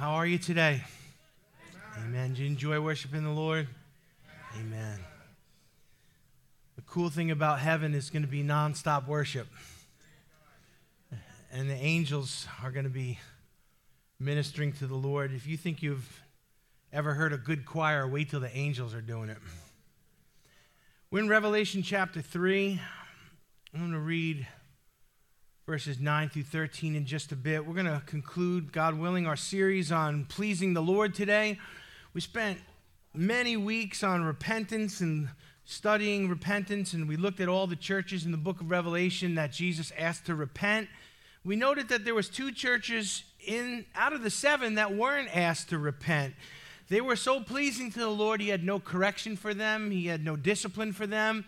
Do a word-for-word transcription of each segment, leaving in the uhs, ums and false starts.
How are you today? Amen. Amen. Do you enjoy worshiping the Lord? Amen. Amen. The cool thing about heaven is going to be nonstop worship. And the angels are going to be ministering to the Lord. If you think you've ever heard a good choir, wait till the angels are doing it. We're in Revelation chapter three. I'm going to read verses nine through thirteen in just a bit. We're going to conclude, God willing, our series on pleasing the Lord today. We spent many weeks on repentance and studying repentance, and we looked at all the churches in the book of Revelation that Jesus asked to repent. We noted that there was two churches in out of the seven that weren't asked to repent. They were so pleasing to the Lord, he had no correction for them, he had no discipline for them,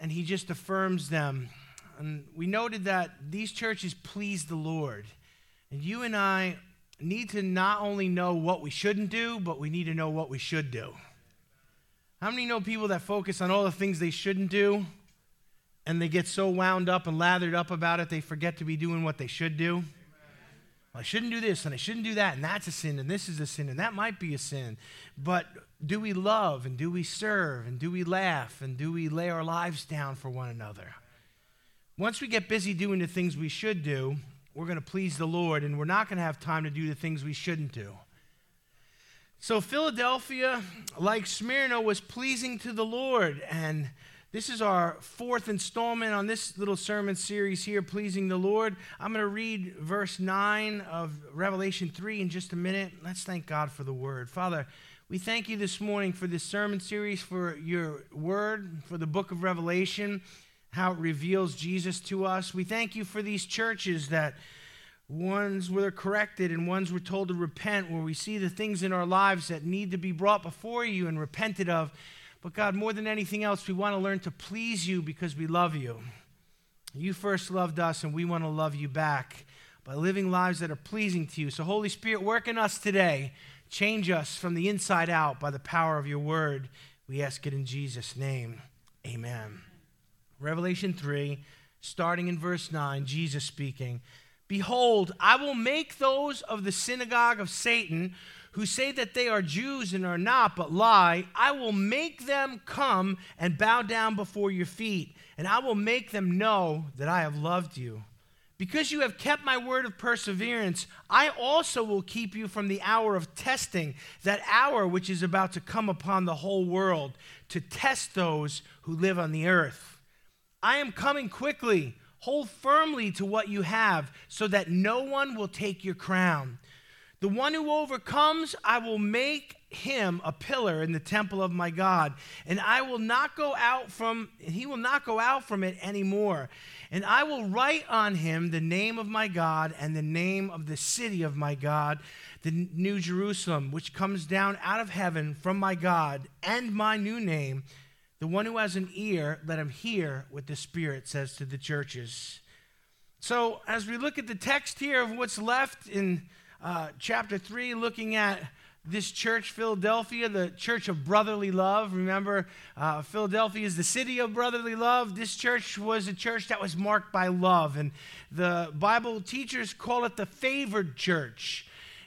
and he just affirms them. And we noted that these churches please the Lord. And you and I need to not only know what we shouldn't do, but we need to know what we should do. How many know people that focus on all the things they shouldn't do, and they get so wound up and lathered up about it, they forget to be doing what they should do? Amen. Well, I shouldn't do this, and I shouldn't do that, and that's a sin, and this is a sin, and that might be a sin. But do we love, and do we serve, and do we laugh, and do we lay our lives down for one another? Once we get busy doing the things we should do, we're going to please the Lord, and we're not going to have time to do the things we shouldn't do. So Philadelphia, like Smyrna, was pleasing to the Lord, and this is our fourth installment on this little sermon series here, Pleasing the Lord. I'm going to read verse nine of Revelation three in just a minute. Let's thank God for the word. Father, we thank you this morning for this sermon series, for your word, for the book of Revelation, how it reveals Jesus to us. We thank you for these churches that ones were corrected and ones were told to repent, where we see the things in our lives that need to be brought before you and repented of. But God, more than anything else, we want to learn to please you because we love you. You first loved us, and we want to love you back by living lives that are pleasing to you. So Holy Spirit, work in us today. Change us from the inside out by the power of your word. We ask it in Jesus' name. Amen. Revelation three, starting in verse nine, Jesus speaking, "Behold, I will make those of the synagogue of Satan who say that they are Jews and are not, but lie, I will make them come and bow down before your feet, and I will make them know that I have loved you. Because you have kept my word of perseverance, I also will keep you from the hour of testing, that hour which is about to come upon the whole world, to test those who live on the earth. I am coming quickly. Hold firmly to what you have, so that no one will take your crown. The one who overcomes, I will make him a pillar in the temple of my God, and I will not go out from he will not go out from it anymore. And I will write on him the name of my God and the name of the city of my God, the New Jerusalem, which comes down out of heaven from my God, and my new name. The one who has an ear, let him hear what the Spirit says to the churches." So as we look at the text here of what's left in uh, chapter three, looking at this church, Philadelphia, the church of brotherly love. Remember, uh, Philadelphia is the city of brotherly love. This church was a church that was marked by love, and the Bible teachers call it the favored church.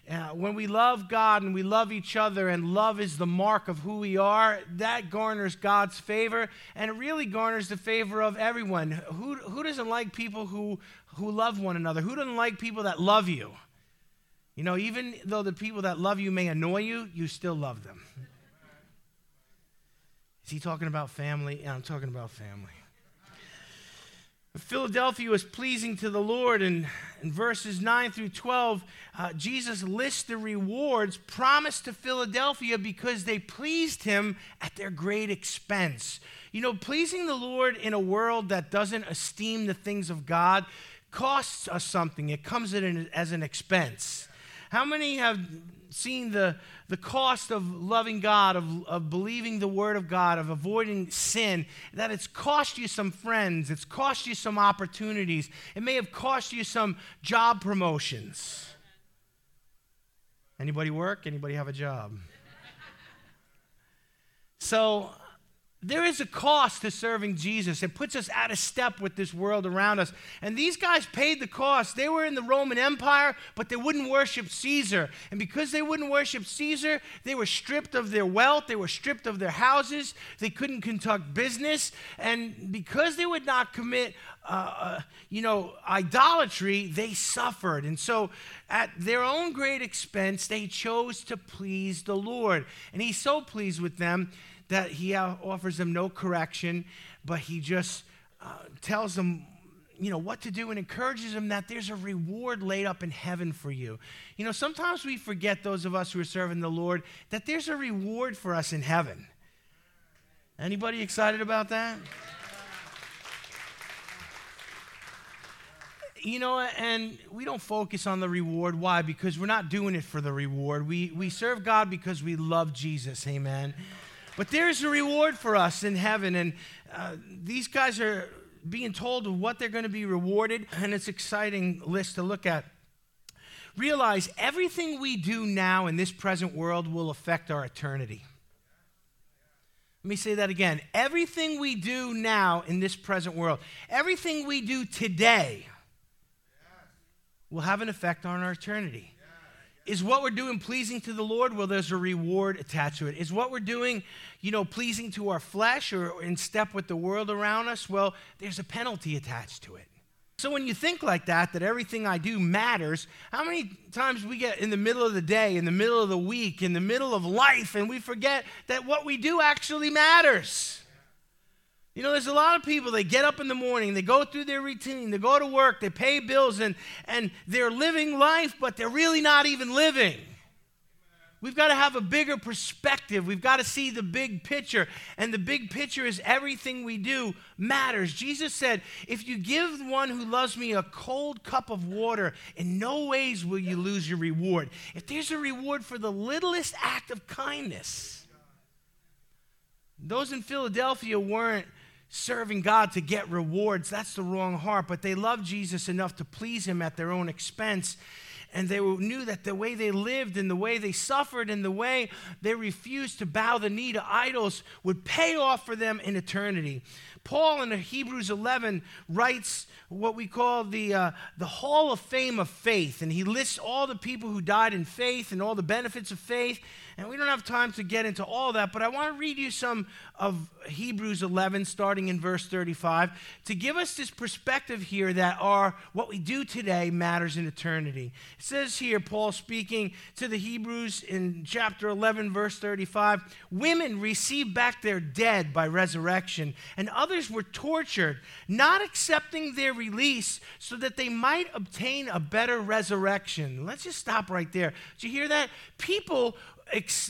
Uh, when we love God and we love each other, and love is the mark of who we are, that garners God's favor, and it really garners the favor of everyone. Who who doesn't like people who, who love one another? Who doesn't like people that love you? You know, even though the people that love you may annoy you, you still love them. Is he talking about family? Yeah, I'm talking about family. Philadelphia was pleasing to the Lord, and in verses nine through twelve, uh, Jesus lists the rewards promised to Philadelphia because they pleased him at their great expense. You know, pleasing the Lord in a world that doesn't esteem the things of God costs us something. It comes in as an expense. How many have seen the, the cost of loving God, of, of believing the word of God, of avoiding sin, that it's cost you some friends, it's cost you some opportunities, it may have cost you some job promotions. Anybody work? Anybody have a job? So There is a cost to serving Jesus. It puts us out of step with this world around us. And these guys paid the cost. They were in the Roman Empire, but they wouldn't worship Caesar. And because they wouldn't worship Caesar, they were stripped of their wealth. They were stripped of their houses. They couldn't conduct business. And because they would not commit, uh, you know, idolatry, they suffered. And so at their own great expense, they chose to please the Lord. And he's so pleased with them that he offers them no correction, but he just uh, tells them, you know, what to do and encourages them that there's a reward laid up in heaven for you. You know, sometimes we forget, those of us who are serving the Lord, that there's a reward for us in heaven. Anybody excited about that? You know, and we don't focus on the reward. Why? Because we're not doing it for the reward. We, we serve God because we love Jesus. Amen. But there's a reward for us in heaven, and uh, these guys are being told what they're going to be rewarded, and it's an exciting list to look at. Realize everything we do now in this present world will affect our eternity. Let me say that again. Everything we do now in this present world, everything we do today will have an effect on our eternity. Is what we're doing pleasing to the Lord? Well, there's a reward attached to it. Is what we're doing, you know, pleasing to our flesh or in step with the world around us? Well, there's a penalty attached to it. So when you think like that, that everything I do matters, how many times we get in the middle of the day, in the middle of the week, in the middle of life, and we forget that what we do actually matters? You know, there's a lot of people, they get up in the morning, they go through their routine, they go to work, they pay bills, and, and they're living life, but they're really not even living. We've got to have a bigger perspective. We've got to see the big picture, and the big picture is everything we do matters. Jesus said, if you give one who loves me a cold cup of water, in no ways will you lose your reward. If there's a reward for the littlest act of kindness, those in Philadelphia weren't serving God to get rewards. That's the wrong heart. But they loved Jesus enough to please him at their own expense. And they knew that the way they lived and the way they suffered and the way they refused to bow the knee to idols would pay off for them in eternity. Paul in Hebrews eleven writes what we call the uh, the Hall of Fame of Faith. And he lists all the people who died in faith and all the benefits of faith. And we don't have time to get into all that, but I want to read you some of Hebrews eleven, starting in verse thirty-five, to give us this perspective here that our what we do today matters in eternity. It says here, Paul speaking to the Hebrews in chapter eleven, verse thirty-five, women received back their dead by resurrection, and others were tortured, not accepting their release so that they might obtain a better resurrection. Let's just stop right there. Did you hear that? People,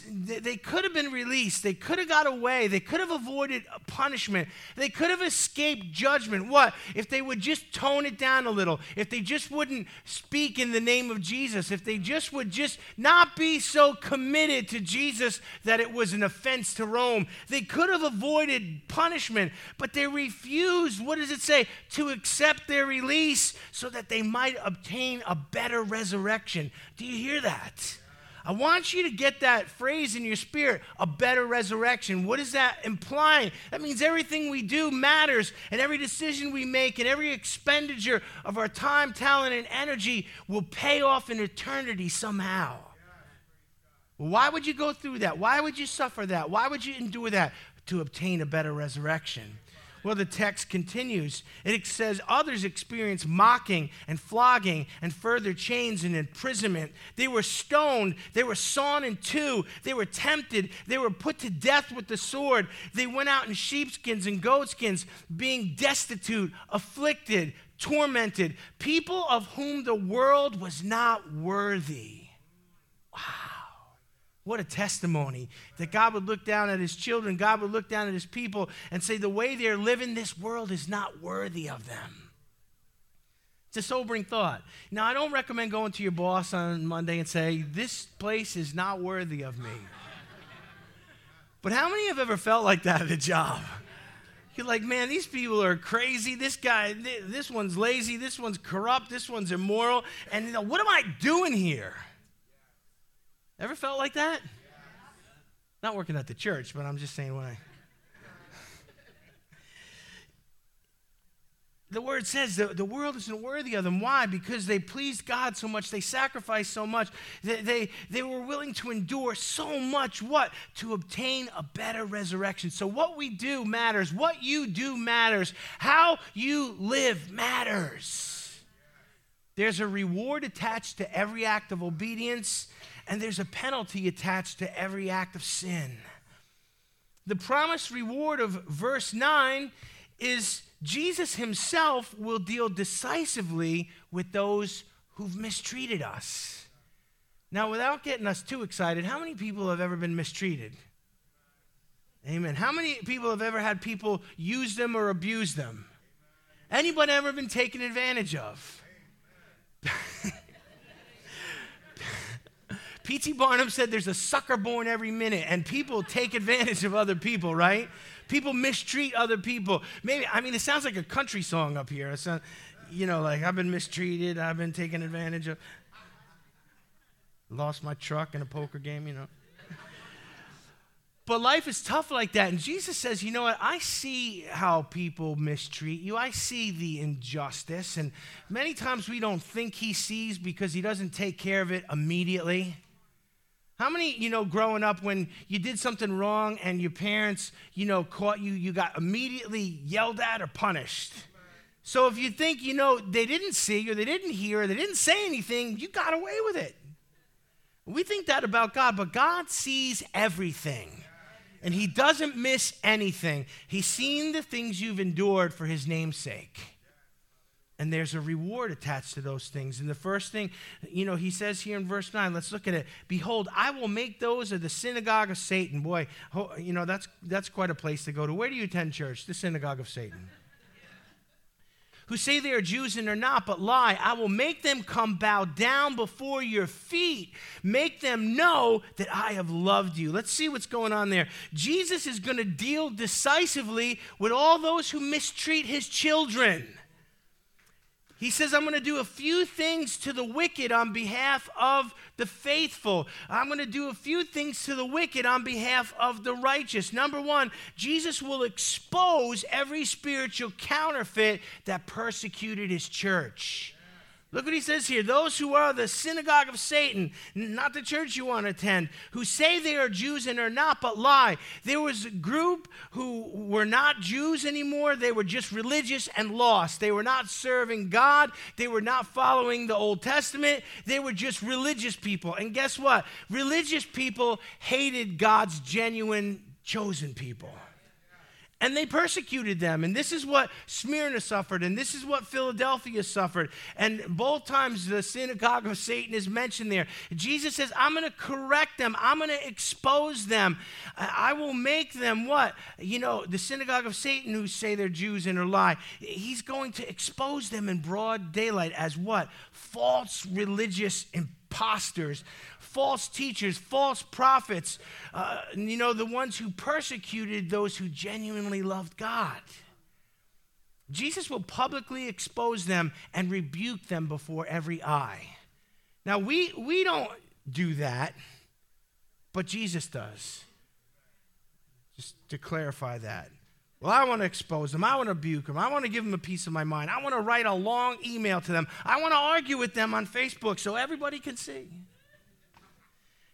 they could have been released. They could have got away. They could have avoided punishment. They could have escaped judgment. What? If they would just tone it down a little, if they just wouldn't speak in the name of Jesus, if they just would just not be so committed to Jesus that it was an offense to Rome, they could have avoided punishment, but they refused, what does it say, to accept their release so that they might obtain a better resurrection. Do you hear that? I want you to get that phrase in your spirit, a better resurrection. What is that implying? That means everything we do matters, and every decision we make and every expenditure of our time, talent, and energy will pay off in eternity somehow. Why would you go through that? Why would you suffer that? Why would you endure that? To obtain a better resurrection. Well, the text continues. It says, others experienced mocking and flogging and further chains and imprisonment. They were stoned. They were sawn in two. They were tempted. They were put to death with the sword. They went out in sheepskins and goatskins, being destitute, afflicted, tormented, people of whom the world was not worthy. Wow. What a testimony that God would look down at his children, God would look down at his people and say, the way they're living, this world is not worthy of them. It's a sobering thought. Now, I don't recommend going to your boss on Monday and say, this place is not worthy of me. But how many have ever felt like that at a job? You're like, man, these people are crazy. This guy, th- this one's lazy. This one's corrupt. This one's immoral. And you know, what am I doing here? Ever felt like that? Yeah. Not working at the church, but I'm just saying when I... the word says the, the world isn't worthy of them. Why? Because they pleased God so much. They sacrificed so much. They, they, they were willing to endure so much. What? To obtain a better resurrection. So what we do matters. What you do matters. How you live matters. There's a reward attached to every act of obedience, and there's a penalty attached to every act of sin. The promised reward of verse nine is Jesus himself will deal decisively with those who've mistreated us. Now, without getting us too excited, how many people have ever been mistreated? Amen. How many people have ever had people use them or abuse them? Anybody ever been taken advantage of? P T Barnum said there's a sucker born every minute, and people take advantage of other people, right? People mistreat other people. Maybe, I mean, it sounds like a country song up here. It sounds, you know, like I've been mistreated, I've been taken advantage of. Lost my truck in a poker game, you know. But life is tough like that. And Jesus says, you know what? I see how people mistreat you. I see the injustice. And many times we don't think he sees because he doesn't take care of it immediately. How many, you know, growing up when you did something wrong and your parents, you know, caught you, you got immediately yelled at or punished? So if you think, you know, they didn't see or they didn't hear or they didn't say anything, you got away with it. We think that about God, but God sees everything. And he doesn't miss anything. He's seen the things you've endured for his name's sake. And there's a reward attached to those things. And the first thing, you know, he says here in verse nine, let's look at it. Behold, I will make those of the synagogue of Satan. Boy, you know, that's that's quite a place to go to. Where do you attend church? The synagogue of Satan. Who say they are Jews and are not, but lie. I will make them come bow down before your feet. Make them know that I have loved you. Let's see what's going on there. Jesus is going to deal decisively with all those who mistreat his children. He says, I'm going to do a few things to the wicked on behalf of the faithful. I'm going to do a few things to the wicked on behalf of the righteous. Number one, Jesus will expose every spiritual counterfeit that persecuted his church. Look what he says here. Those who are the synagogue of Satan, not the church you want to attend, who say they are Jews and are not, but lie. There was a group who were not Jews anymore. They were just religious and lost. They were not serving God. They were not following the Old Testament. They were just religious people. And guess what? Religious people hated God's genuine chosen people. And they persecuted them. And this is what Smyrna suffered. And this is what Philadelphia suffered. And both times the synagogue of Satan is mentioned there. Jesus says, I'm going to correct them. I'm going to expose them. I will make them what? You know, the synagogue of Satan who say they're Jews and are lie. He's going to expose them in broad daylight as what? False religious imposters. False teachers, false prophets, uh, you know, the ones who persecuted those who genuinely loved God. Jesus will publicly expose them and rebuke them before every eye. Now, we, we don't do that, but Jesus does. Just to clarify that. Well, I want to expose them. I want to rebuke them. I want to give them a piece of my mind. I want to write a long email to them. I want to argue with them on Facebook so everybody can see.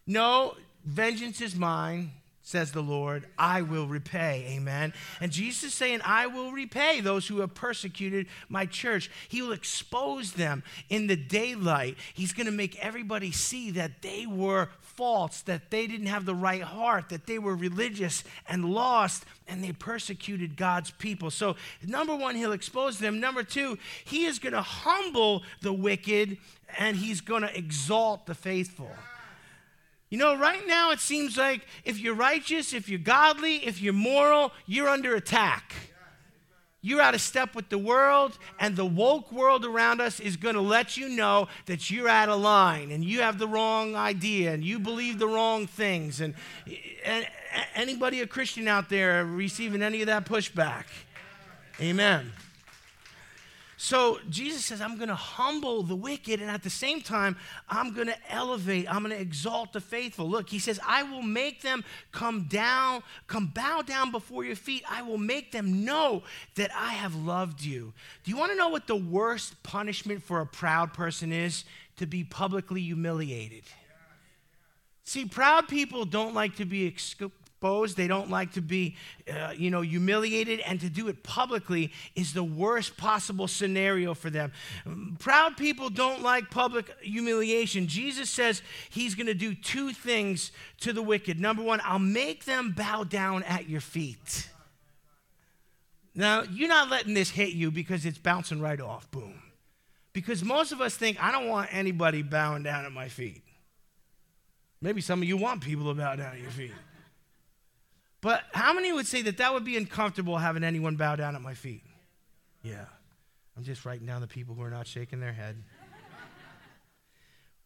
No, vengeance is mine, says the Lord. I will repay, amen. And Jesus is saying, I will repay those who have persecuted my church. He will expose them in the daylight. He's going to make everybody see that they were false, that they didn't have the right heart, that they were religious and lost, and they persecuted God's people. So number one, he'll expose them. Number two, he is going to humble the wicked, and he's going to exalt the faithful. You know, right now it seems like if you're righteous, if you're godly, if you're moral, you're under attack. You're out of step with the world, and the woke world around us is going to let you know that you're out of line, and you have the wrong idea, and you believe the wrong things. And, and anybody a Christian out there receiving any of that pushback? Amen. So Jesus says, I'm going to humble the wicked, and at the same time, I'm going to elevate, I'm going to exalt the faithful. Look, he says, I will make them come down, come bow down before your feet. I will make them know that I have loved you. Do you want to know what the worst punishment for a proud person is? To be publicly humiliated. See, proud people don't like to be exposed. They don't like to be, uh, you know, humiliated. And to do it publicly is the worst possible scenario for them. Proud people don't like public humiliation. Jesus says he's going to do two things to the wicked. Number one, I'll make them bow down at your feet. Now, you're not letting this hit you because it's bouncing right off. Boom. Because most of us think, I don't want anybody bowing down at my feet. Maybe some of you want people to bow down at your feet. But how many would say that that would be uncomfortable, having anyone bow down at my feet? Yeah. I'm just writing down the people who are not shaking their head.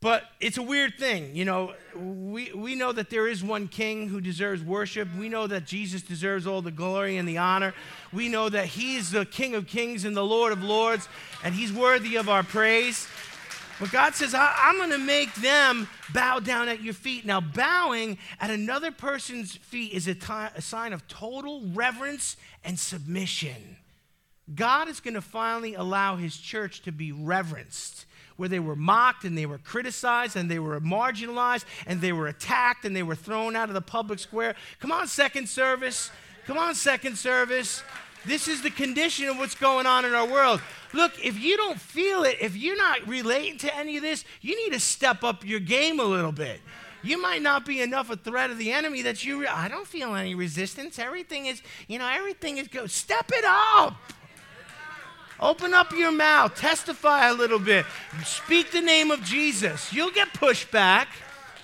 But it's a weird thing. You know, we, we know that there is one king who deserves worship. We know that Jesus deserves all the glory and the honor. We know that he's the King of Kings and the Lord of Lords, and he's worthy of our praise. But God says, I- I'm going to make them bow down at your feet. Now, bowing at another person's feet is a, t- a sign of total reverence and submission. God is going to finally allow his church to be reverenced, where they were mocked and they were criticized and they were marginalized and they were attacked and they were thrown out of the public square. Come on, second service. Come on, second service. This is the condition of what's going on in our world. Look, if you don't feel it, if you're not relating to any of this, you need to step up your game a little bit. You might not be enough a threat of the enemy that you, re- I don't feel any resistance. Everything is, you know, everything is good. Step it up. Open up your mouth. Testify a little bit. Speak the name of Jesus. You'll get pushback.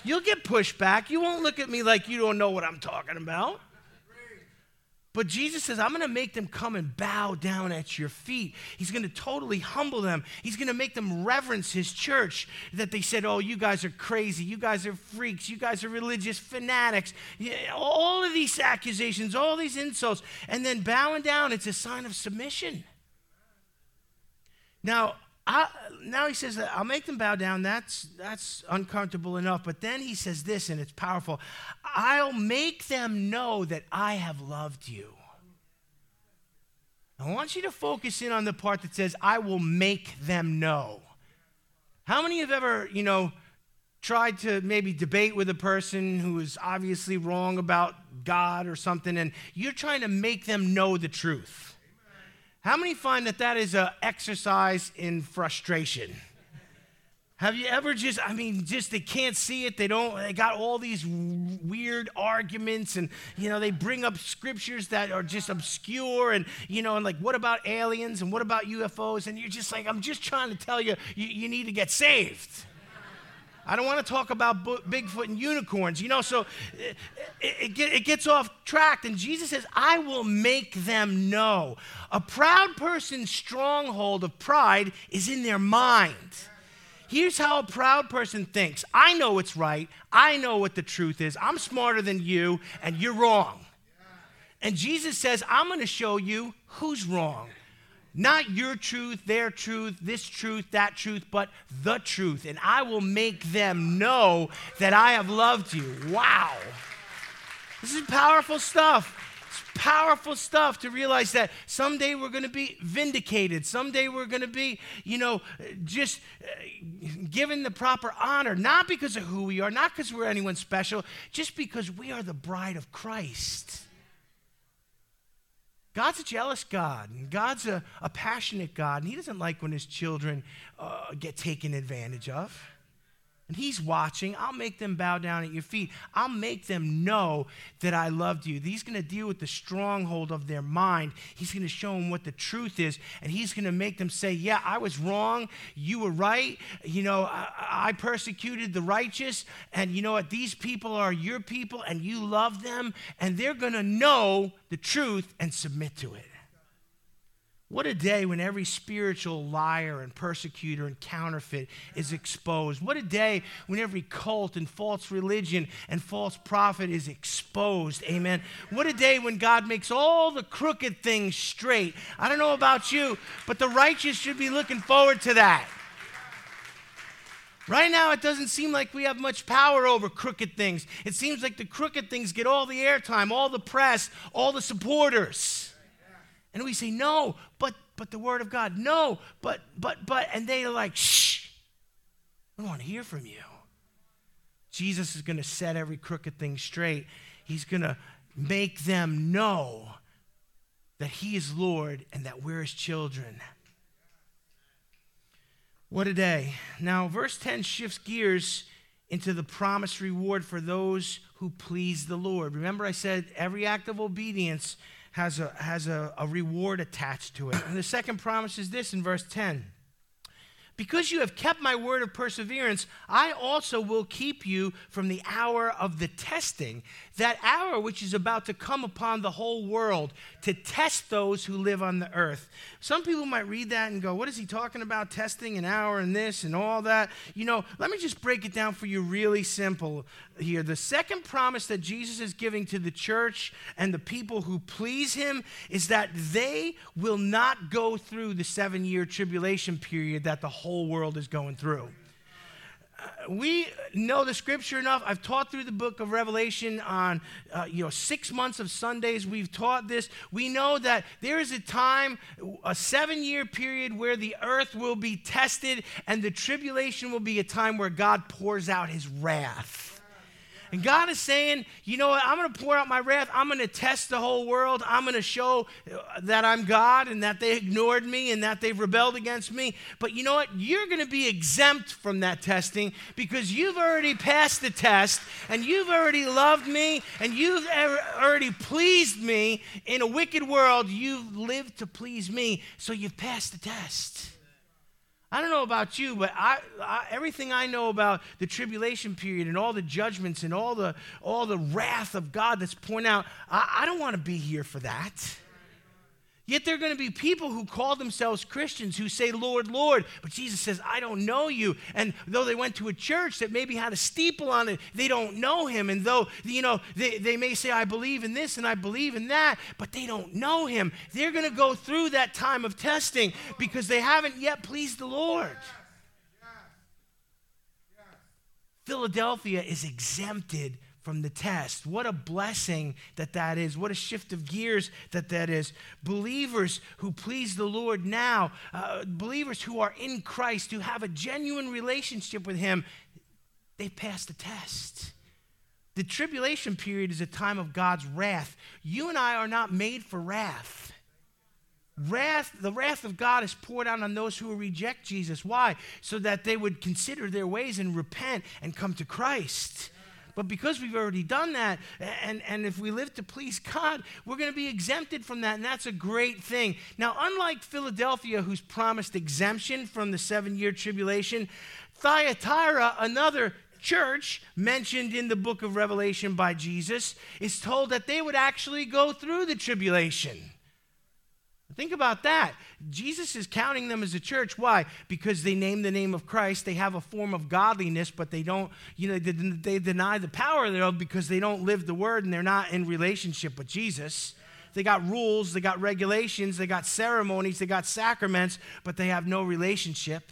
You'll get pushback. You won't look at me like you don't know what I'm talking about. But Jesus says, I'm going to make them come and bow down at your feet. He's going to totally humble them. He's going to make them reverence his church, that they said, oh, you guys are crazy. You guys are freaks. You guys are religious fanatics. All of these accusations, all these insults. And then bowing down, it's a sign of submission. Now, I, now he says, that I'll make them bow down. That's, that's uncomfortable enough. But then he says this, and it's powerful. I'll make them know that I have loved you. I want you to focus in on the part that says, I will make them know. How many have ever, you know, tried to maybe debate with a person who is obviously wrong about God or something, and you're trying to make them know the truth? How many find that that is an exercise in frustration? Have you ever just, I mean, just they can't see it. They don't, they got all these weird arguments, and, you know, they bring up scriptures that are just obscure, and, you know, and like, what about aliens and what about U F Os? And you're just like, I'm just trying to tell you, you, you need to get saved. I don't want to talk about Bigfoot and unicorns, you know, so it, it, it gets off track. And Jesus says, I will make them know. A proud person's stronghold of pride is in their mind. Here's how a proud person thinks. I know what's right. I know what the truth is. I'm smarter than you, and you're wrong. And Jesus says, I'm going to show you who's wrong. Not your truth, their truth, this truth, that truth, but the truth. And I will make them know that I have loved you. Wow. This is powerful stuff. It's powerful stuff to realize that someday we're going to be vindicated. Someday we're going to be, you know, just given the proper honor. Not because of who we are, not because we're anyone special, just because we are the bride of Christ. God's a jealous God, and God's a, a passionate God, and he doesn't like when his children uh, get taken advantage of. And he's watching. I'll make them bow down at your feet. I'll make them know that I loved you. He's going to deal with the stronghold of their mind. He's going to show them what the truth is, and he's going to make them say, yeah, I was wrong. You were right. You know, I, I persecuted the righteous, and you know what? These people are your people, and you love them, and they're going to know the truth and submit to it. What a day when every spiritual liar and persecutor and counterfeit is exposed. What a day when every cult and false religion and false prophet is exposed. Amen. What a day when God makes all the crooked things straight. I don't know about you, but the righteous should be looking forward to that. Right now, it doesn't seem like we have much power over crooked things. It seems like the crooked things get all the airtime, all the press, all the supporters. And we say, no, but but the word of God, no, but, but, but, and they are like, shh, I don't want to hear from you. Jesus is going to set every crooked thing straight. He's going to make them know that he is Lord and that we're his children. What a day. Now, verse ten shifts gears into the promised reward for those who please the Lord. Remember, I said every act of obedience has a has a, a reward attached to it. And the second promise is this in verse ten. Because you have kept my word of perseverance, I also will keep you from the hour of the testing, that hour which is about to come upon the whole world to test those who live on the earth. Some people might read that and go, what is he talking about? Testing, an hour, and this and all that. You know, let me just break it down for you really simple here. The second promise that Jesus is giving to the church and the people who please him is that they will not go through the seven-year tribulation period that the whole whole world is going through. Uh, we know the scripture enough. I've taught through the book of Revelation on uh, you know six months of Sundays. We've taught this. We know that there is a time, a seven-year period where the earth will be tested, and the tribulation will be a time where God pours out his wrath. And God is saying, you know what, I'm going to pour out my wrath. I'm going to test the whole world. I'm going to show that I'm God and that they ignored me and that they've rebelled against me. But you know what? You're going to be exempt from that testing because you've already passed the test and you've already loved me and you've already pleased me. In a wicked world, you've lived to please me, so you've passed the test. I don't know about you, but I, I, everything I know about the tribulation period and all the judgments and all the all the wrath of God that's pouring out, I, I don't want to be here for that. Yet there are going to be people who call themselves Christians who say, Lord, Lord, but Jesus says, I don't know you. And though they went to a church that maybe had a steeple on it, they don't know him. And though, you know, they, they may say, I believe in this and I believe in that, but they don't know him. They're going to go through that time of testing because they haven't yet pleased the Lord. Yes. Yes. Yes. Philadelphia is exempted from the test. What a blessing that that is. What a shift of gears that that is. Believers who please the Lord now, uh, believers who are in Christ, who have a genuine relationship with him, they pass the test. The tribulation period is a time of God's wrath. You and I are not made for wrath. Wrath, the wrath of God is poured out on those who reject Jesus. Why? So that they would consider their ways and repent and come to Christ. But because we've already done that, and, and if we live to please God, we're going to be exempted from that, and that's a great thing. Now, unlike Philadelphia, who's promised exemption from the seven-year tribulation, Thyatira, another church mentioned in the book of Revelation by Jesus, is told that they would actually go through the tribulation. Think about that. Jesus is counting them as a church. Why? Because they name the name of Christ. They have a form of godliness, but they don't, you know, they, they deny the power thereof because they don't live the word and they're not in relationship with Jesus. They got rules, they got regulations, they got ceremonies, they got sacraments, but they have no relationship.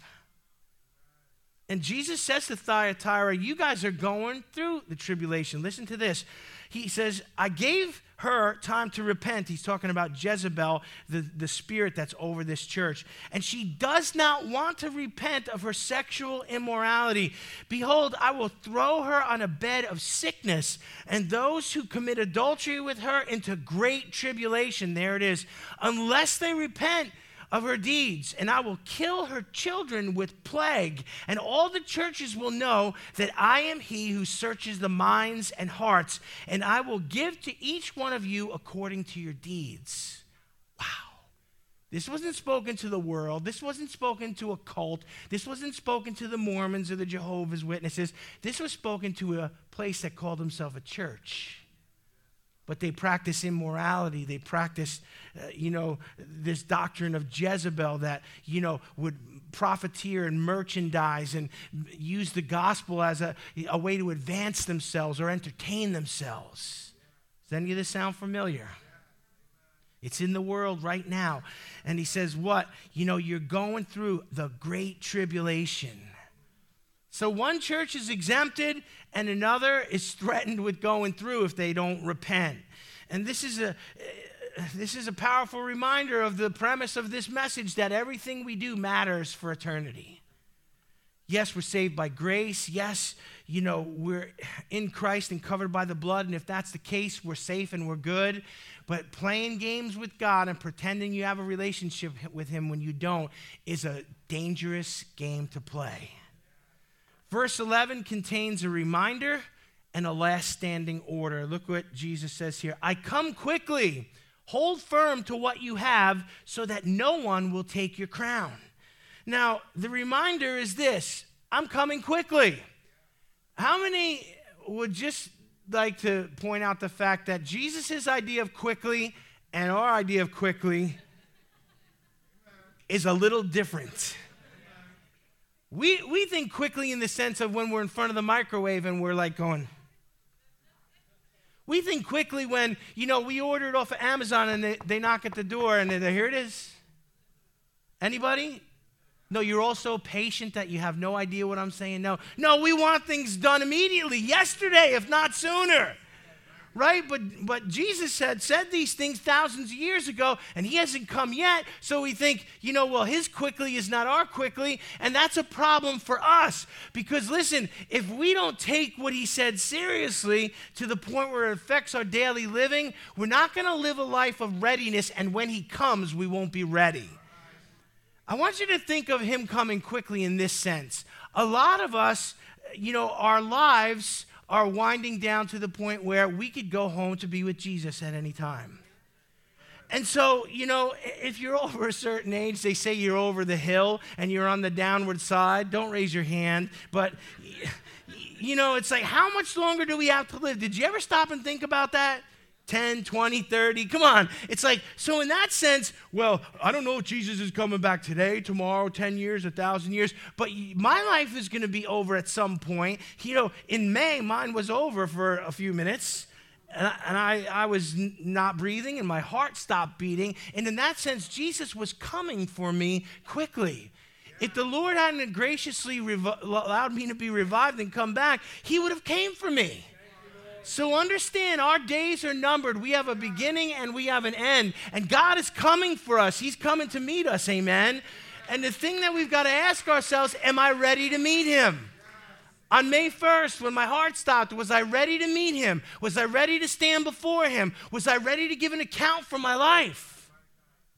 And Jesus says to Thyatira, you guys are going through the tribulation. Listen to this. He says, I gave her time to repent. He's talking about Jezebel, the, the spirit that's over this church. And she does not want to repent of her sexual immorality. Behold, I will throw her on a bed of sickness, and those who commit adultery with her into great tribulation. There it is. Unless they repent of her deeds, and I will kill her children with plague, and all the churches will know that I am he who searches the minds and hearts, and I will give to each one of you according to your deeds. Wow. This wasn't spoken to the world. This wasn't spoken to a cult. This wasn't spoken to the Mormons or the Jehovah's Witnesses. This was spoken to a place that called himself a church. But they practice immorality. They practice, uh, you know, this doctrine of Jezebel that, you know, would profiteer and merchandise and use the gospel as a, a way to advance themselves or entertain themselves. Does any of this sound familiar? It's in the world right now. And he says what? You know, you're going through the great tribulation. So one church is exempted and another is threatened with going through if they don't repent. And this is a this is a powerful reminder of the premise of this message, that everything we do matters for eternity. Yes, we're saved by grace. Yes, you know, we're in Christ and covered by the blood. And if that's the case, we're safe and we're good. But playing games with God and pretending you have a relationship with him when you don't is a dangerous game to play. Verse eleven contains a reminder and a last standing order. Look what Jesus says here. I come quickly. Hold firm to what you have so that no one will take your crown. Now, the reminder is this. I'm coming quickly. How many would just like to point out the fact that Jesus' idea of quickly and our idea of quickly is a little different? We we think quickly in the sense of when we're in front of the microwave and we're like going. We think quickly when, you know, we order it off of Amazon and they, they knock at the door and they're, here it is. Anybody? No, you're all so patient that you have no idea what I'm saying. No, no, we want things done immediately, yesterday, if not sooner. Right? But but Jesus had said these things thousands of years ago, and he hasn't come yet, so we think, you know, well, his quickly is not our quickly, and that's a problem for us. Because, listen, if we don't take what he said seriously to the point where it affects our daily living, we're not going to live a life of readiness, and when he comes, we won't be ready. I want you to think of him coming quickly in this sense. A lot of us, you know, our lives are winding down to the point where we could go home to be with Jesus at any time. And so, you know, if you're over a certain age, they say you're over the hill and you're on the downward side. Don't raise your hand. But, you know, it's like, how much longer do we have to live? Did you ever stop and think about that? ten, twenty, thirty, come on. It's like, so in that sense, well, I don't know if Jesus is coming back today, tomorrow, ten years, a thousand years, but my life is going to be over at some point. You know, in May, mine was over for a few minutes, and I, and I, I was n- not breathing, and my heart stopped beating, and in that sense, Jesus was coming for me quickly. If the Lord hadn't graciously rev- allowed me to be revived and come back, he would have came for me. So understand, our days are numbered. We have a beginning and we have an end. And God is coming for us. He's coming to meet us, amen? And the thing that we've got to ask ourselves, am I ready to meet him? On May first, when my heart stopped, was I ready to meet him? Was I ready to stand before him? Was I ready to give an account for my life?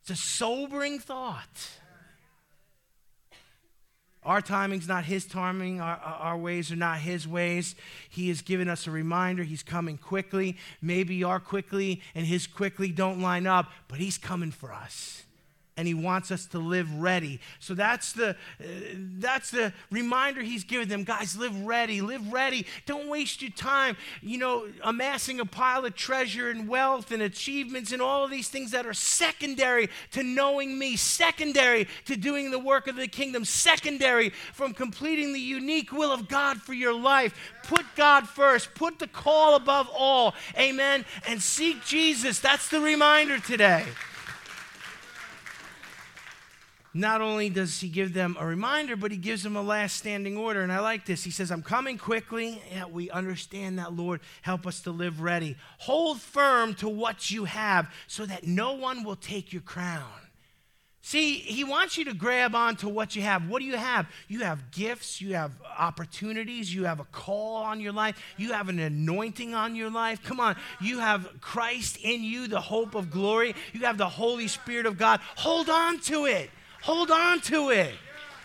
It's a sobering thought. Our timing's not his timing. Our, our ways are not his ways. He has given us a reminder. He's coming quickly. Maybe our quickly and his quickly don't line up, but he's coming for us, and he wants us to live ready. So that's the, uh, that's the reminder he's given them. Guys, live ready. Live ready. Don't waste your time, you know, amassing a pile of treasure and wealth and achievements and all of these things that are secondary to knowing me, secondary to doing the work of the kingdom, secondary from completing the unique will of God for your life. Put God first. Put the call above all. Amen. And seek Jesus. That's the reminder today. Not only does he give them a reminder, but he gives them a last standing order. And I like this. He says, I'm coming quickly. Yeah, we understand that, Lord. Help us to live ready. Hold firm to what you have so that no one will take your crown. See, he wants you to grab onto what you have. What do you have? You have gifts. You have opportunities. You have a call on your life. You have an anointing on your life. Come on. You have Christ in you, the hope of glory. You have the Holy Spirit of God. Hold on to it. Hold on to it.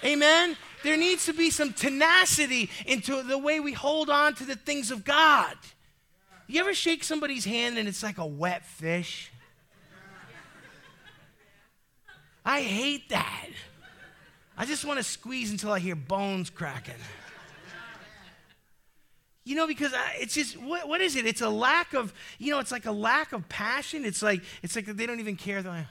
Amen? There needs to be some tenacity into the way we hold on to the things of God. You ever shake somebody's hand and it's like a wet fish? I hate that. I just want to squeeze until I hear bones cracking. You know, because it's just, what, what is it? It's a lack of, you know, it's like a lack of passion. It's like, it's like they don't even care. They're like,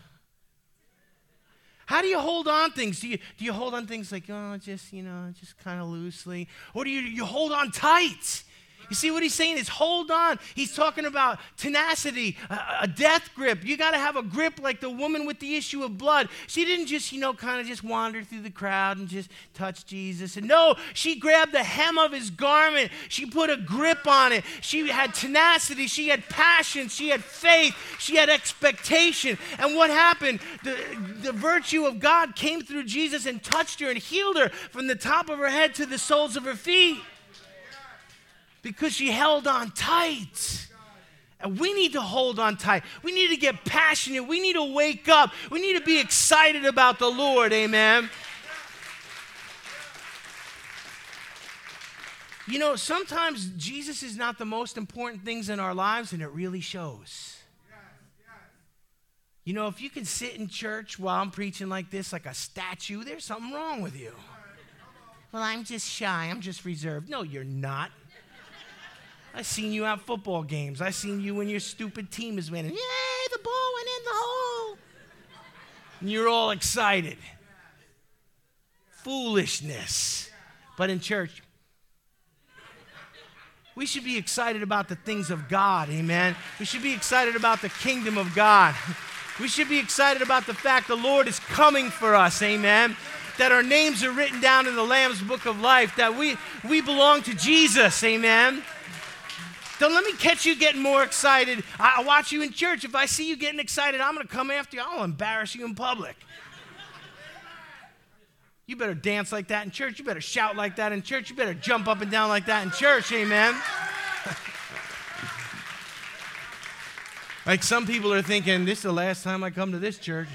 how do you hold on things? Do you do you hold on things like, oh, just, you know, just kind of loosely? Or do you, you hold on tight? You see what he's saying is hold on. He's talking about tenacity, a, a death grip. You got to have a grip like the woman with the issue of blood. She didn't just, you know, kind of just wander through the crowd and just touch Jesus. And no, she grabbed the hem of his garment. She put a grip on it. She had tenacity. She had passion. She had faith. She had expectation. And what happened? The, the virtue of God came through Jesus and touched her and healed her from the top of her head to the soles of her feet. Because she held on tight. And we need to hold on tight. We need to get passionate. We need to wake up. We need to be excited about the Lord. Amen. You know, sometimes Jesus is not the most important things in our lives, and it really shows. You know, if you can sit in church while I'm preaching like this, like a statue, there's something wrong with you. Well, I'm just shy. I'm just reserved. No, you're not. I seen you at football games. I seen you when your stupid team is winning. Yay, the ball went in the hole. And you're all excited. Foolishness. But in church, we should be excited about the things of God, amen? We should be excited about the kingdom of God. We should be excited about the fact the Lord is coming for us, amen? That our names are written down in the Lamb's Book of Life, that we, we belong to Jesus, amen? Don't let me catch you getting more excited. I watch you in church. If I see you getting excited, I'm going to come after you. I'll embarrass you in public. You better dance like that in church. You better shout like that in church. You better jump up and down like that in church. Amen. Like some people are thinking, this is the last time I come to this church.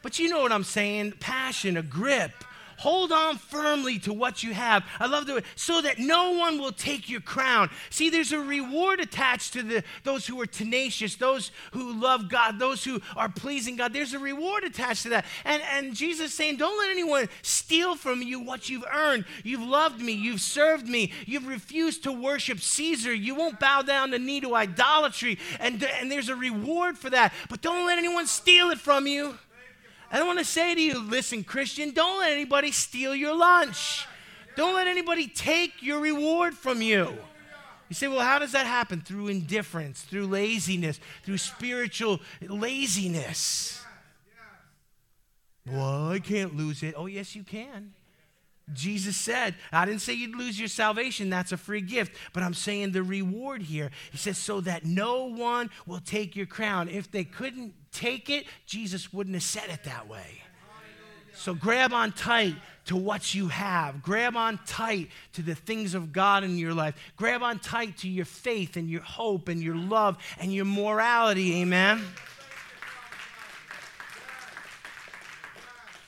But you know what I'm saying? Passion, a grip. Hold on firmly to what you have. I love the way, so that no one will take your crown. See, there's a reward attached to the those who are tenacious, those who love God, those who are pleasing God. There's a reward attached to that. And, and Jesus is saying, don't let anyone steal from you what you've earned. You've loved me. You've served me. You've refused to worship Caesar. You won't bow down the knee to idolatry. And, and there's a reward for that. But don't let anyone steal it from you. I don't want to say to you, listen, Christian, don't let anybody steal your lunch. Don't let anybody take your reward from you. You say, well, how does that happen? Through indifference, through laziness, through spiritual laziness. Well, I can't lose it. Oh, yes, you can. Jesus said, I didn't say you'd lose your salvation. That's a free gift. But I'm saying the reward here. He says, so that no one will take your crown. If they couldn't take it, Jesus wouldn't have said it that way. So grab on tight to what you have. Grab on tight to the things of God in your life. Grab on tight to your faith and your hope and your love and your morality. Amen.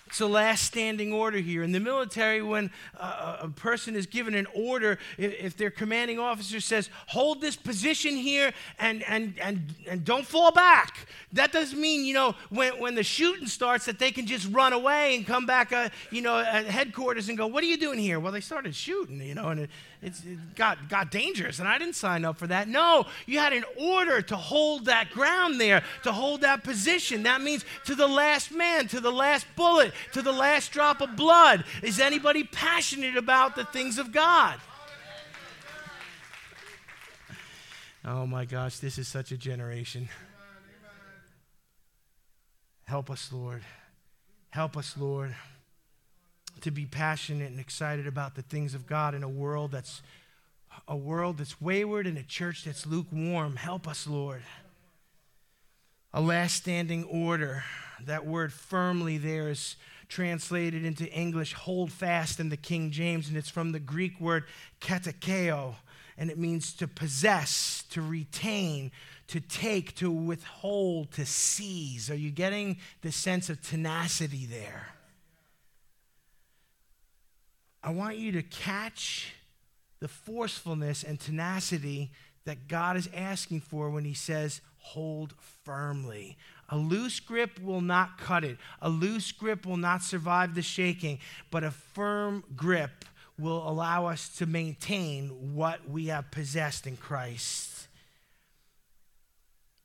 It's the last standing order here. In the military, when uh, a person is given an order, if, if their commanding officer says, hold this position here and and and, and don't fall back, that doesn't mean, you know, when, when the shooting starts that they can just run away and come back, uh, you know, at headquarters and go, what are you doing here? Well, they started shooting, you know, and it, it's, it got, got dangerous, and I didn't sign up for that. No, you had an order to hold that ground there, to hold that position. That means to the last man, to the last bullet, to the last drop of blood. Is anybody passionate about the things of God? Oh my gosh, this is such a generation. Help us, Lord. Help us, Lord, to be passionate and excited about the things of God in a world that's a world that's wayward and a church that's lukewarm. Help us, Lord. A last standing order. That word firmly there is translated into English, hold fast, in the King James, and it's from the Greek word katakeo, and it means to possess, to retain, to take, to withhold, to seize. Are you getting the sense of tenacity there? I want you to catch the forcefulness and tenacity that God is asking for when he says, hold firmly. A loose grip will not cut it. A loose grip will not survive the shaking, but a firm grip will allow us to maintain what we have possessed in Christ.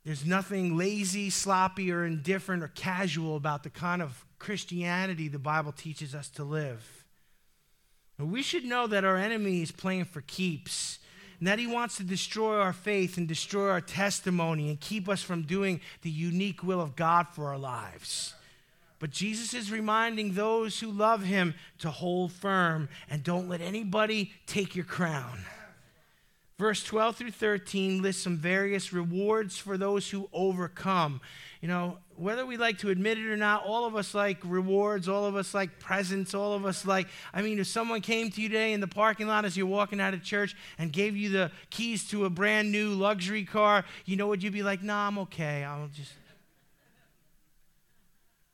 There's nothing lazy, sloppy, or indifferent or casual about the kind of Christianity the Bible teaches us to live. And we should know that our enemy is playing for keeps, and that he wants to destroy our faith and destroy our testimony and keep us from doing the unique will of God for our lives. But Jesus is reminding those who love him to hold firm and don't let anybody take your crown. Verse twelve through thirteen lists some various rewards for those who overcome. You know, whether we like to admit it or not, all of us like rewards, all of us like presents, all of us like, I mean, if someone came to you today in the parking lot as you're walking out of church and gave you the keys to a brand new luxury car, you know, would you be like, nah, I'm okay, I'll just...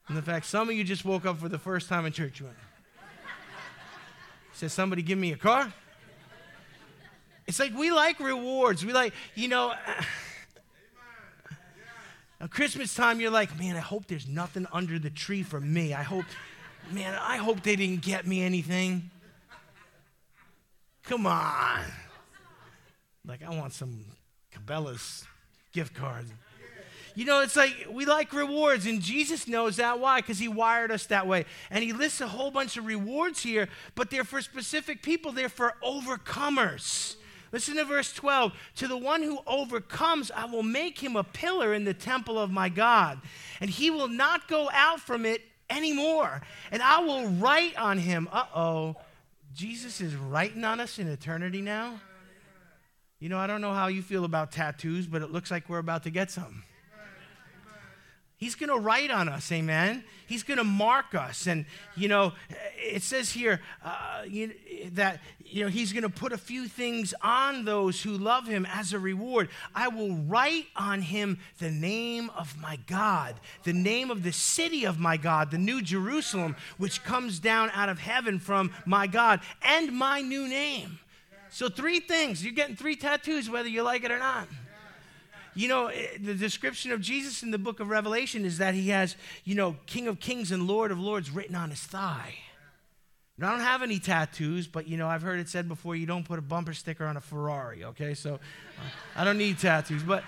And in fact, some of you just woke up for the first time in church. You went, says, somebody give me a car? It's like we like rewards. We like, you know, at Christmas time, you're like, man, I hope there's nothing under the tree for me. I hope, man, I hope they didn't get me anything. Come on. Like, I want some Cabela's gift cards. You know, it's like we like rewards, and Jesus knows that. Why? Because he wired us that way. And he lists a whole bunch of rewards here, but they're for specific people. They're for overcomers. Listen to verse twelve. To the one who overcomes, I will make him a pillar in the temple of my God, and he will not go out from it anymore. And I will write on him. Uh-oh. Jesus is writing on us in eternity now. You know, I don't know how you feel about tattoos, but it looks like we're about to get some. He's going to write on us, amen? He's going to mark us. And, you know, it says here uh, you, that, you know, he's going to put a few things on those who love him as a reward. I will write on him the name of my God, the name of the city of my God, the new Jerusalem, which comes down out of heaven from my God, and my new name. So three things. You're getting three tattoos, whether you like it or not. You know, the description of Jesus in the book of Revelation is that he has, you know, King of Kings and Lord of Lords written on his thigh. Now, I don't have any tattoos, but, you know, I've heard it said before, you don't put a bumper sticker on a Ferrari, okay? So uh, I don't need tattoos. But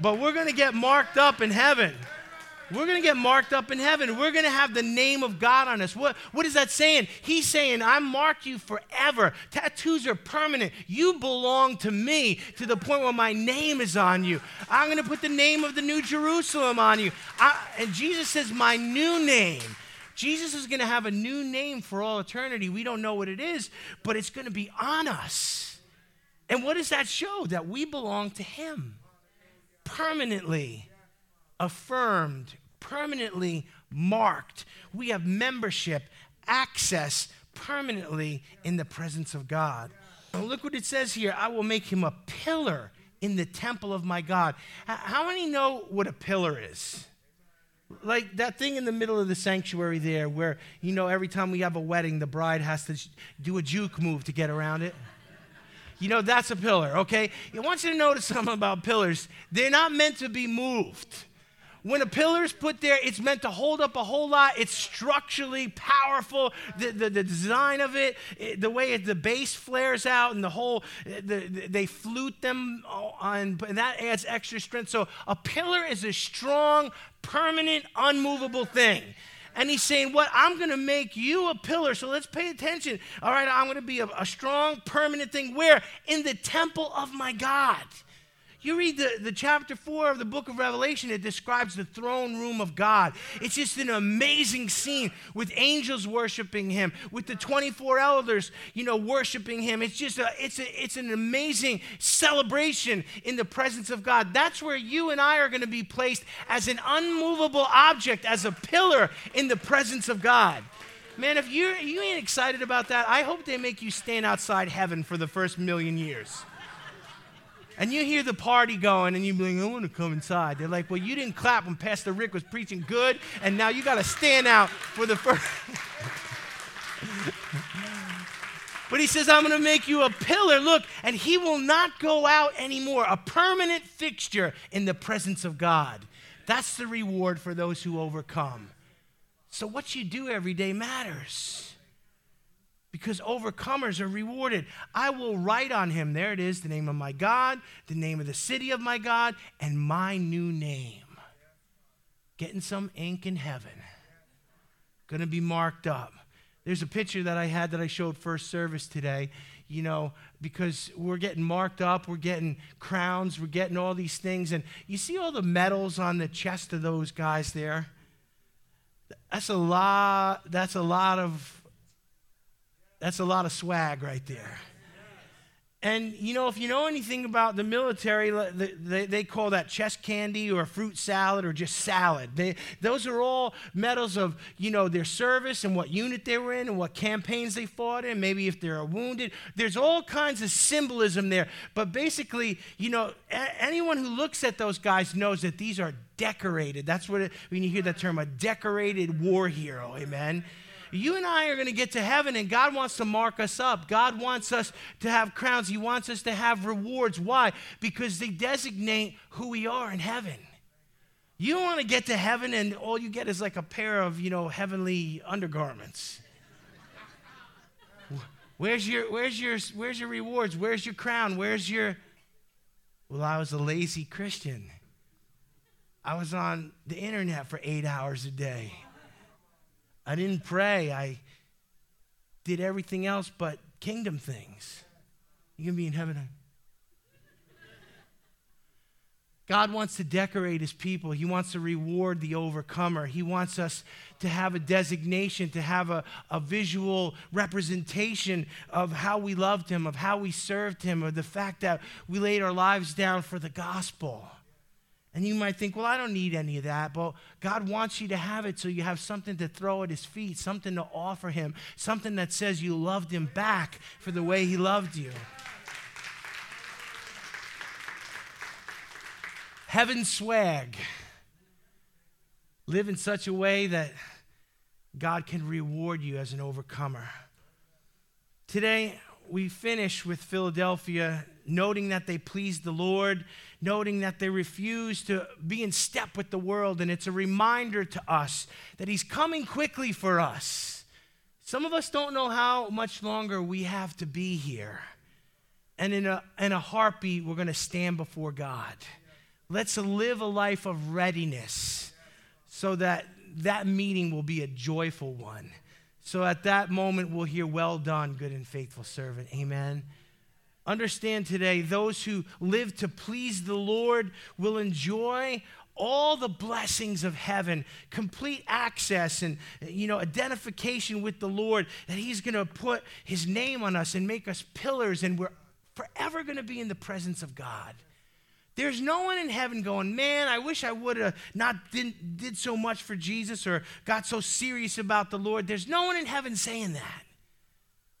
but we're going to get marked up in heaven. We're going to get marked up in heaven. We're going to have the name of God on us. What, what is that saying? He's saying, I mark you forever. Tattoos are permanent. You belong to me to the point where my name is on you. I'm going to put the name of the New Jerusalem on you. I, and Jesus says, my new name. Jesus is going to have a new name for all eternity. We don't know what it is, but it's going to be on us. And what does that show? That we belong to him permanently, affirmed, permanently marked. We have membership, access permanently in the presence of God. And look what it says here. I will make him a pillar in the temple of my God. How many know what a pillar is? Like that thing in the middle of the sanctuary there where, you know, every time we have a wedding, the bride has to do a juke move to get around it. You know, that's a pillar, okay? I want you to notice something about pillars. They're not meant to be moved. When a pillar is put there, it's meant to hold up a whole lot. It's structurally powerful. The, the, the design of it, it the way it, the base flares out and the whole, the, the, they flute them on, and that adds extra strength. So a pillar is a strong, permanent, unmovable thing. And he's saying, what? I'm going to make you a pillar. So let's pay attention. All right, I'm going to be a, a strong, permanent thing. Where? In the temple of my God. You read the, the chapter four of the book of Revelation, it describes the throne room of God. It's just an amazing scene with angels worshiping him, with the twenty-four elders, you know, worshiping him. It's just a, it's a, it's an amazing celebration in the presence of God. That's where you and I are going to be placed as an unmovable object, as a pillar in the presence of God. Man, if you you ain't excited about that, I hope they make you stand outside heaven for the first million years. And you hear the party going, and you're like, I want to come inside. They're like, well, you didn't clap when Pastor Rick was preaching good, and now you got to stand out for the first. But he says, I'm going to make you a pillar, look, and he will not go out anymore, a permanent fixture in the presence of God. That's the reward for those who overcome. So what you do every day matters. because overcomers are rewarded. I will write on him, there it is, the name of my God, the name of the city of my God, and my new name. Getting some ink in heaven. Going to be marked up. There's a picture that I had that I showed first service today, you know, because we're getting marked up, we're getting crowns, we're getting all these things. And you see all the medals on the chest of those guys there? That's a lot, that's a lot of, that's a lot of swag right there. And, you know, if you know anything about the military, they, they call that chest candy or fruit salad or just salad. They, those are all medals of, you know, their service and what unit they were in and what campaigns they fought in, maybe if they're wounded. There's all kinds of symbolism there. But basically, you know, a- anyone who looks at those guys knows that these are decorated. That's what, it, when you hear that term, a decorated war hero, amen? You and I are going to get to heaven, and God wants to mark us up. God wants us to have crowns. He wants us to have rewards. Why? Because they designate who we are in heaven. You don't want to get to heaven, and all you get is like a pair of, you know, heavenly undergarments. Where's your, where's your, where's your rewards? Where's your crown? Where's your, well, I was a lazy Christian. I was on the internet for eight hours a day. I didn't pray. I did everything else but kingdom things. You're going to be in heaven. God wants to decorate his people. He wants to reward the overcomer. He wants us to have a designation, to have a, a visual representation of how we loved him, of how we served him, of the fact that we laid our lives down for the gospel. And you might think, well, I don't need any of that. But God wants you to have it so you have something to throw at his feet, something to offer him, something that says you loved him back for the way he loved you. Heaven swag. Live in such a way that God can reward you as an overcomer. Today, we finish with Philadelphia, noting that they pleased the Lord, noting that they refused to be in step with the world. And it's a reminder to us that he's coming quickly for us. Some of us don't know how much longer we have to be here. And in a, in a heartbeat, we're going to stand before God. Let's live a life of readiness so that that meeting will be a joyful one. So at that moment, we'll hear, well done, good and faithful servant. Amen. Understand today, those who live to please the Lord will enjoy all the blessings of heaven, complete access and, you know, identification with the Lord, that he's going to put his name on us and make us pillars, and we're forever going to be in the presence of God. There's no one in heaven going, man, I wish I would have not did, did so much for Jesus or got so serious about the Lord. There's no one in heaven saying that.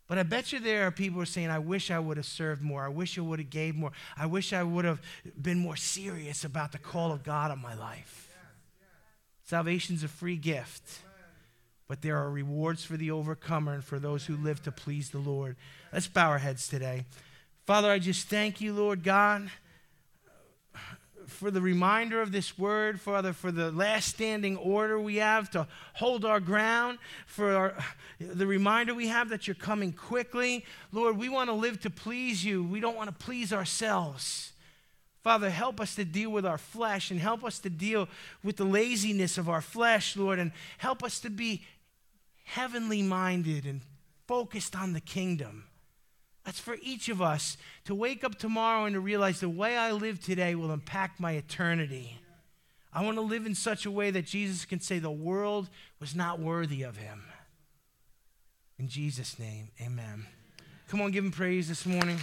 But I bet you there are people who are saying, I wish I would have served more. I wish I would have gave more. I wish I would have been more serious about the call of God on my life. Yeah, yeah. Salvation's a free gift. But there are rewards for the overcomer and for those who live to please the Lord. Let's bow our heads today. Father, I just thank you, Lord God, for the reminder of this word, Father, for the last standing order we have to hold our ground, for our, the reminder we have that you're coming quickly. Lord, we want to live to please you. We don't want to please ourselves. Father, help us to deal with our flesh and help us to deal with the laziness of our flesh, Lord, and help us to be heavenly minded and focused on the kingdom. That's for each of us to wake up tomorrow and to realize the way I live today will impact my eternity. I want to live in such a way that Jesus can say the world was not worthy of him. In Jesus' name, amen. Come on, give him praise this morning.